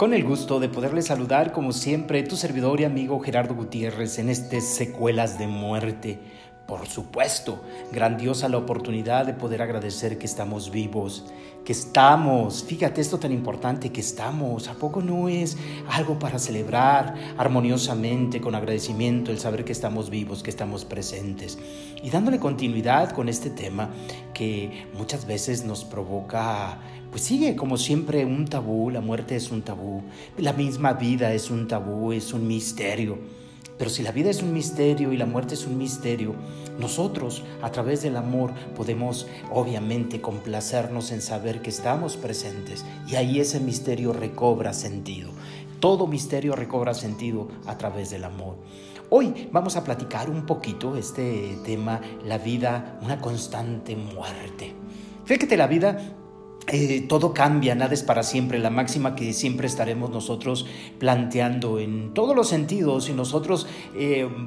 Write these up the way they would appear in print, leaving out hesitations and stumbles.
Con el gusto de poderles saludar, como siempre, tu servidor y amigo Gerardo Gutiérrez en este Secuelas de Muerte. Por supuesto, grandiosa la oportunidad de poder agradecer que estamos vivos, que estamos, fíjate esto tan importante, que estamos. ¿A poco no es algo para celebrar armoniosamente, con agradecimiento, el saber que estamos vivos, que estamos presentes? Y dándole continuidad con este tema que muchas veces nos provoca, pues sigue como siempre un tabú, la muerte es un tabú, la misma vida es un tabú, es un misterio. Pero si la vida es un misterio y la muerte es un misterio, nosotros a través del amor podemos obviamente complacernos en saber que estamos presentes y ahí ese misterio recobra sentido. Todo misterio recobra sentido a través del amor. Hoy vamos a platicar un poquito este tema, la vida, una constante muerte. Fíjate, la vida... todo cambia, nada es para siempre, la máxima que siempre estaremos nosotros planteando en todos los sentidos y nosotros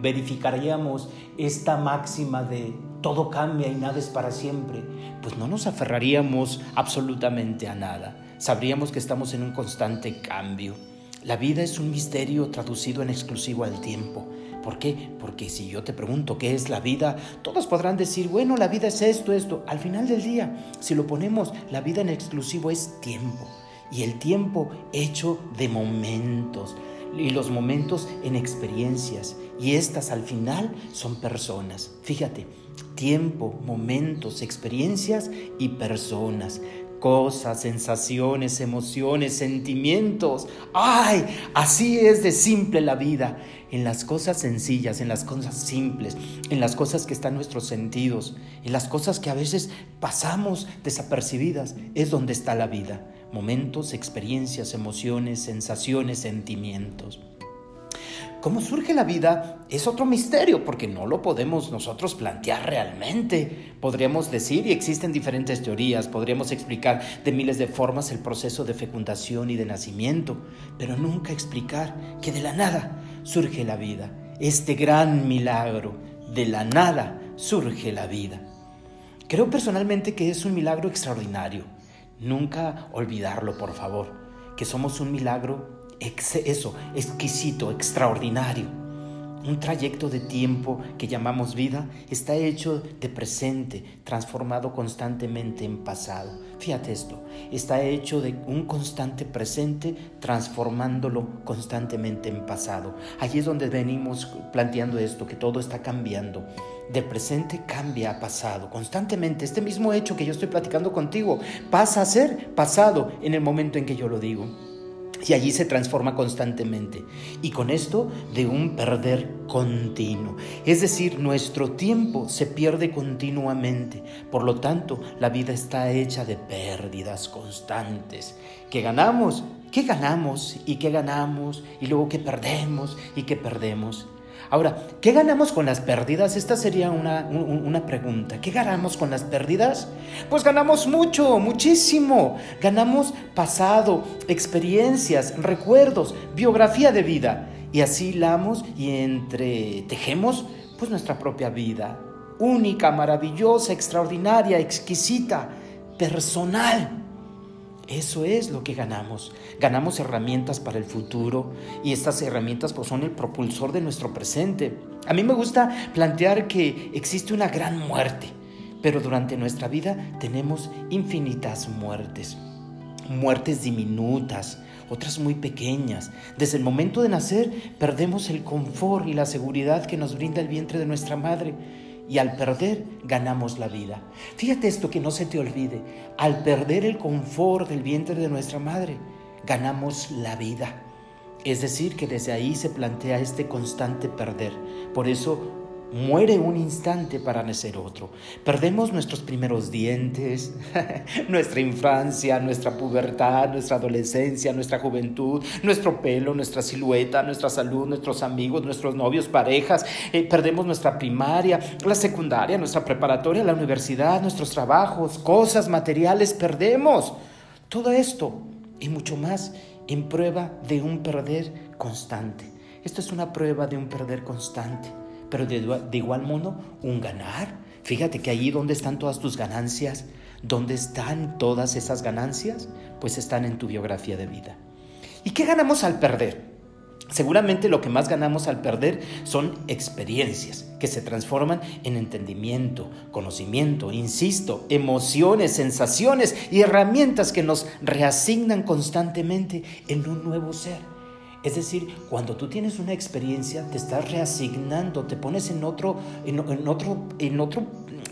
verificaríamos esta máxima de todo cambia y nada es para siempre, pues no nos aferraríamos absolutamente a nada, sabríamos que estamos en un constante cambio. La vida es un misterio traducido en exclusivo al tiempo. ¿Por qué? Porque si yo te pregunto qué es la vida, todos podrán decir, bueno, la vida es esto, esto. Al final del día, si lo ponemos, la vida en exclusivo es tiempo. Y el tiempo hecho de momentos. Y los momentos en experiencias. Y estas al final son personas. Fíjate, tiempo, momentos, experiencias y personas. Cosas, sensaciones, emociones, sentimientos. ¡Ay! Así es de simple la vida. En las cosas sencillas, en las cosas simples, en las cosas que están en nuestros sentidos, en las cosas que a veces pasamos desapercibidas, es donde está la vida. Momentos, experiencias, emociones, sensaciones, sentimientos. ¿Cómo surge la vida? Es otro misterio porque no lo podemos nosotros plantear realmente. Podríamos decir, y existen diferentes teorías, podríamos explicar de miles de formas el proceso de fecundación y de nacimiento, pero nunca explicar que de la nada surge la vida. Este gran milagro, de la nada surge la vida. Creo personalmente que es un milagro extraordinario. Nunca olvidarlo, por favor, que somos un milagro exquisito, extraordinario. Un trayecto de tiempo que llamamos vida está hecho de presente, transformado constantemente en pasado. Fíjate esto, está hecho de un constante presente, transformándolo constantemente en pasado. Allí es donde venimos planteando esto, que todo está cambiando. De presente cambia a pasado constantemente. Este mismo hecho que yo estoy platicando contigo pasa a ser pasado en el momento en que yo lo digo. Y allí se transforma constantemente. Y con esto de un perder continuo. Es decir, nuestro tiempo se pierde continuamente. Por lo tanto, la vida está hecha de pérdidas constantes. ¿Qué ganamos? ¿Qué ganamos? ¿Y qué ganamos? ¿Y luego qué perdemos? ¿Y qué perdemos? Ahora, ¿qué ganamos con las pérdidas? Esta sería una pregunta. ¿Qué ganamos con las pérdidas? Pues ganamos mucho, muchísimo. Ganamos pasado, experiencias, recuerdos, biografía de vida. Y así hilamos y entretejemos pues nuestra propia vida. Única, maravillosa, extraordinaria, exquisita, personal. Eso es lo que ganamos. Ganamos herramientas para el futuro y estas herramientas pues, son el propulsor de nuestro presente. A mí me gusta plantear que existe una gran muerte, pero durante nuestra vida tenemos infinitas muertes. Muertes diminutas, otras muy pequeñas. Desde el momento de nacer perdemos el confort y la seguridad que nos brinda el vientre de nuestra madre. Y al perder, ganamos la vida. Fíjate esto que no se te olvide. Al perder el confort del vientre de nuestra madre, ganamos la vida. Es decir, que desde ahí se plantea este constante perder. Por eso, muere un instante para nacer otro. Perdemos nuestros primeros dientes, nuestra infancia, nuestra pubertad, nuestra adolescencia, nuestra juventud, nuestro pelo, nuestra silueta, nuestra salud, nuestros amigos, nuestros novios, parejas. Perdemos nuestra primaria, la secundaria, nuestra preparatoria, la universidad, nuestros trabajos, cosas materiales. Perdemos todo esto y mucho más en prueba de un perder constante. Esto es una prueba de un perder constante. Pero de igual modo, un ganar. Fíjate que allí donde están todas tus ganancias, ¿dónde están todas esas ganancias? Pues están en tu biografía de vida. ¿Y qué ganamos al perder? Seguramente lo que más ganamos al perder son experiencias que se transforman en entendimiento, conocimiento, insisto, emociones, sensaciones y herramientas que nos reasignan constantemente en un nuevo ser. Es decir, cuando tú tienes una experiencia, te estás reasignando, te pones en otro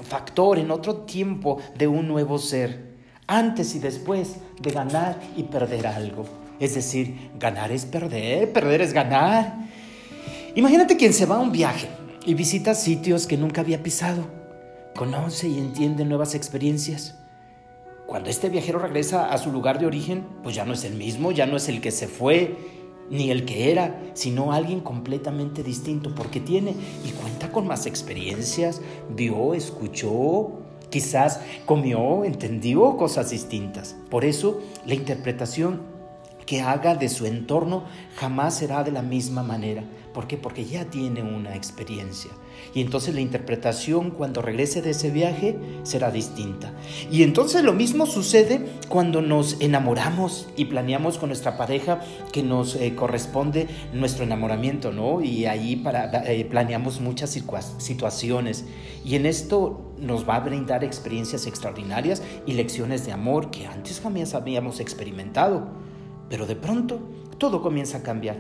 factor, en otro tiempo de un nuevo ser, antes y después de ganar y perder algo. Es decir, ganar es perder, perder es ganar. Imagínate quien se va a un viaje y visita sitios que nunca había pisado. Conoce y entiende nuevas experiencias. Cuando este viajero regresa a su lugar de origen, pues ya no es el mismo, ya no es el que se fue, ni el que era, sino alguien completamente distinto, porque tiene y cuenta con más experiencias, vio, escuchó, quizás comió, entendió cosas distintas. Por eso, la interpretación que haga de su entorno jamás será de la misma manera. ¿Por qué? Porque ya tiene una experiencia. Y entonces la interpretación cuando regrese de ese viaje será distinta. Y entonces lo mismo sucede cuando nos enamoramos y planeamos con nuestra pareja que nos corresponde nuestro enamoramiento, ¿no? Y ahí planeamos muchas situaciones. Y en esto nos va a brindar experiencias extraordinarias y lecciones de amor que antes jamás habíamos experimentado. Pero de pronto, todo comienza a cambiar.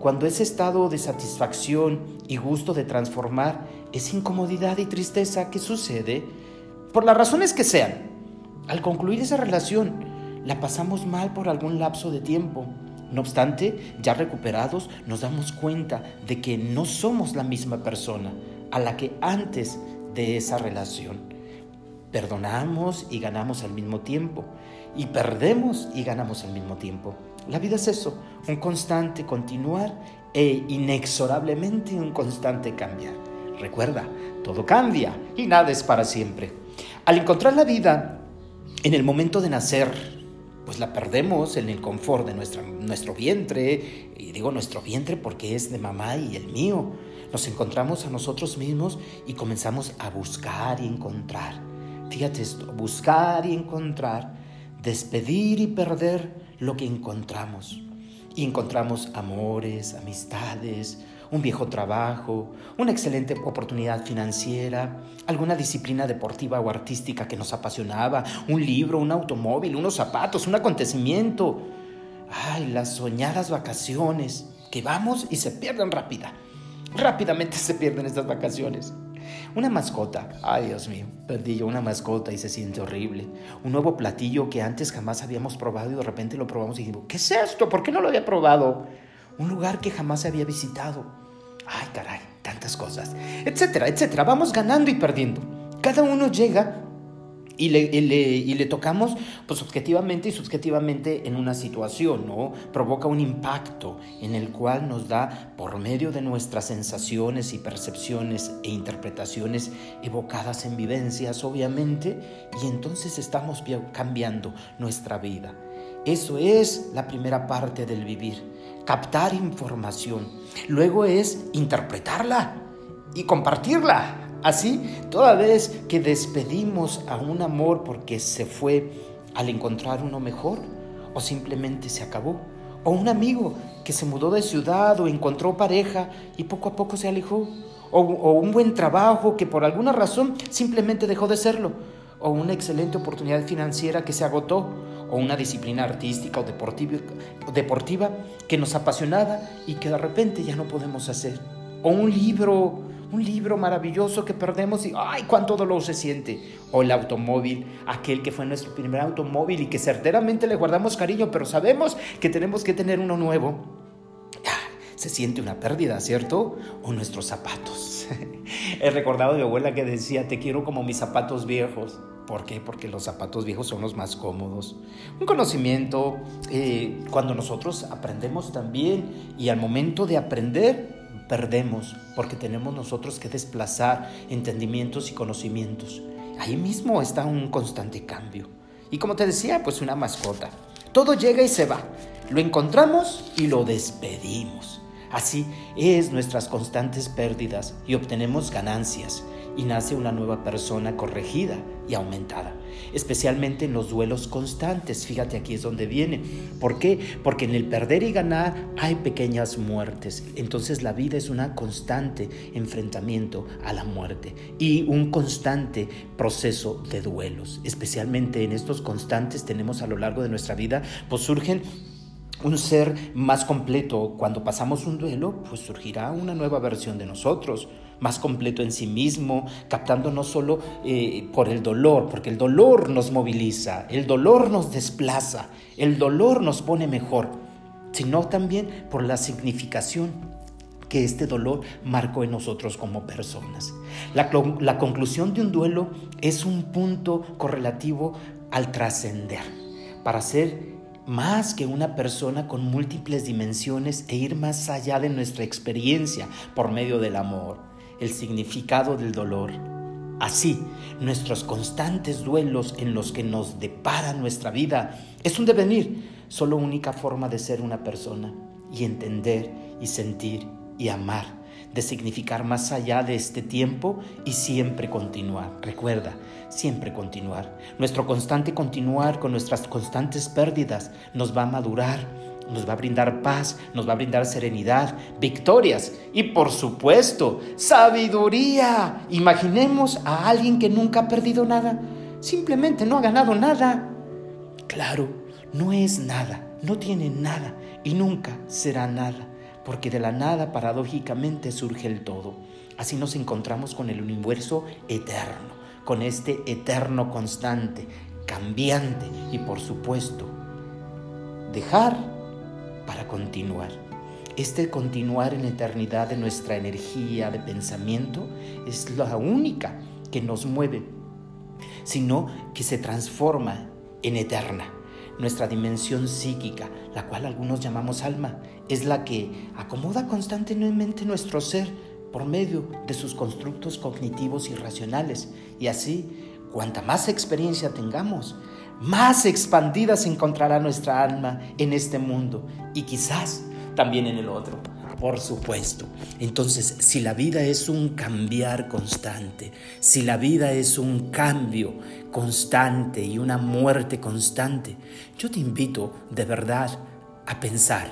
Cuando ese estado de satisfacción y gusto de transformar es incomodidad y tristeza que sucede, por las razones que sean, al concluir esa relación, la pasamos mal por algún lapso de tiempo. No obstante, ya recuperados, nos damos cuenta de que no somos la misma persona a la que antes de esa relación. Perdonamos y ganamos al mismo tiempo, y perdemos y ganamos al mismo tiempo. La vida es eso, un constante continuar e inexorablemente un constante cambiar. Recuerda, todo cambia y nada es para siempre. Al encontrar la vida en el momento de nacer, pues la perdemos en el confort de nuestro vientre, y digo nuestro vientre porque es de mamá y el mío. Nos encontramos a nosotros mismos y comenzamos a buscar y encontrar. Fíjate esto, buscar y encontrar, despedir y perder lo que encontramos. Y encontramos amores, amistades, un viejo trabajo, una excelente oportunidad financiera, alguna disciplina deportiva o artística que nos apasionaba, un libro, un automóvil, unos zapatos, un acontecimiento. Ay, las soñadas vacaciones que vamos y se pierden rápidamente se pierden estas vacaciones. Una mascota, ay Dios mío, perdí yo una mascota y se siente horrible. Un nuevo platillo que antes jamás habíamos probado y de repente lo probamos y dijimos, ¿qué es esto? ¿Por qué no lo había probado? Un lugar que jamás había visitado. Ay, caray, tantas cosas, etcétera, etcétera. Vamos ganando y perdiendo. Cada uno llega y le tocamos pues objetivamente y subjetivamente en una situación, ¿no? Provoca un impacto en el cual nos da, por medio de nuestras sensaciones y percepciones e interpretaciones evocadas en vivencias, obviamente, y entonces estamos cambiando nuestra vida. Eso es la primera parte del vivir, captar información. Luego es interpretarla y compartirla. Así, toda vez que despedimos a un amor porque se fue al encontrar uno mejor, o simplemente se acabó, o un amigo que se mudó de ciudad o encontró pareja y poco a poco se alejó, o un buen trabajo que por alguna razón simplemente dejó de serlo, o una excelente oportunidad financiera que se agotó, o una disciplina artística o deportiva que nos apasionaba y que de repente ya no podemos hacer, o un libro maravilloso que perdemos y ¡ay, cuánto dolor se siente! O el automóvil, aquel que fue nuestro primer automóvil y que certeramente le guardamos cariño, pero sabemos que tenemos que tener uno nuevo. ¡Ah! Se siente una pérdida, ¿cierto? O nuestros zapatos. He recordado a mi abuela que decía, te quiero como mis zapatos viejos. ¿Por qué? Porque los zapatos viejos son los más cómodos. Un conocimiento, cuando nosotros aprendemos también y al momento de aprender, perdemos, porque tenemos nosotros que desplazar entendimientos y conocimientos. Ahí mismo está un constante cambio. Y como te decía, pues una mascota. Todo llega y se va. Lo encontramos y lo despedimos. Así es nuestras constantes pérdidas y obtenemos ganancias. y nace una nueva persona corregida y aumentada, especialmente en los duelos constantes. Fíjate, aquí es donde viene. ¿Por qué? Porque en el perder y ganar hay pequeñas muertes. Entonces la vida es una constante enfrentamiento a la muerte y un constante proceso de duelos. Especialmente en estos constantes tenemos a lo largo de nuestra vida, pues surgen un ser más completo. Cuando pasamos un duelo, pues surgirá una nueva versión de nosotros, más completo en sí mismo, captando no solo por el dolor, porque el dolor nos moviliza, el dolor nos desplaza, el dolor nos pone mejor, sino también por la significación que este dolor marcó en nosotros como personas. La conclusión de un duelo es un punto correlativo al trascender, para ser más que una persona con múltiples dimensiones e ir más allá de nuestra experiencia por medio del amor, el significado del dolor. Así, nuestros constantes duelos en los que nos depara nuestra vida es un devenir, solo única forma de ser una persona y entender y sentir y amar, de significar más allá de este tiempo y siempre continuar. Recuerda, siempre continuar. Nuestro constante continuar con nuestras constantes pérdidas nos va a madurar, nos va a brindar paz, nos va a brindar serenidad, victorias y, por supuesto, sabiduría. Imaginemos a alguien que nunca ha perdido nada, simplemente no ha ganado nada. Claro, no es nada, no tiene nada y nunca será nada, porque de la nada paradójicamente surge el todo. Así nos encontramos con el universo eterno, con este eterno constante, cambiante y, por supuesto, dejar para continuar. Este continuar en la eternidad de nuestra energía de pensamiento es la única que nos mueve, sino que se transforma en eterna. Nuestra dimensión psíquica, la cual algunos llamamos alma, es la que acomoda constantemente nuestro ser por medio de sus constructos cognitivos y racionales. Y así, cuanta más experiencia tengamos, más expandida se encontrará nuestra alma en este mundo y quizás también en el otro, por supuesto. Entonces, si la vida es un cambiar constante, si la vida es un cambio constante y una muerte constante, yo te invito de verdad a pensar: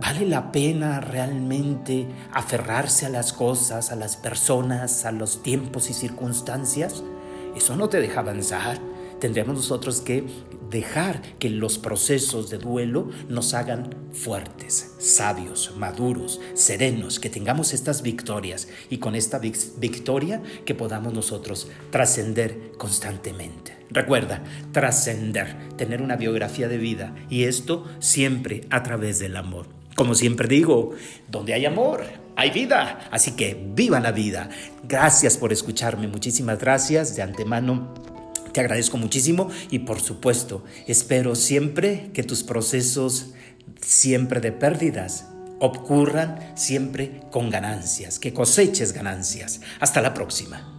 ¿vale la pena realmente aferrarse a las cosas, a las personas, a los tiempos y circunstancias? Eso no te deja avanzar. Tendremos nosotros que dejar que los procesos de duelo nos hagan fuertes, sabios, maduros, serenos, que tengamos estas victorias y con esta victoria que podamos nosotros trascender constantemente. Recuerda, trascender, tener una biografía de vida, y esto siempre a través del amor. Como siempre digo, donde hay amor, hay vida, así que viva la vida. Gracias por escucharme, muchísimas gracias de antemano. Te agradezco muchísimo y, por supuesto, espero siempre que tus procesos siempre de pérdidas ocurran siempre con ganancias, que coseches ganancias. Hasta la próxima.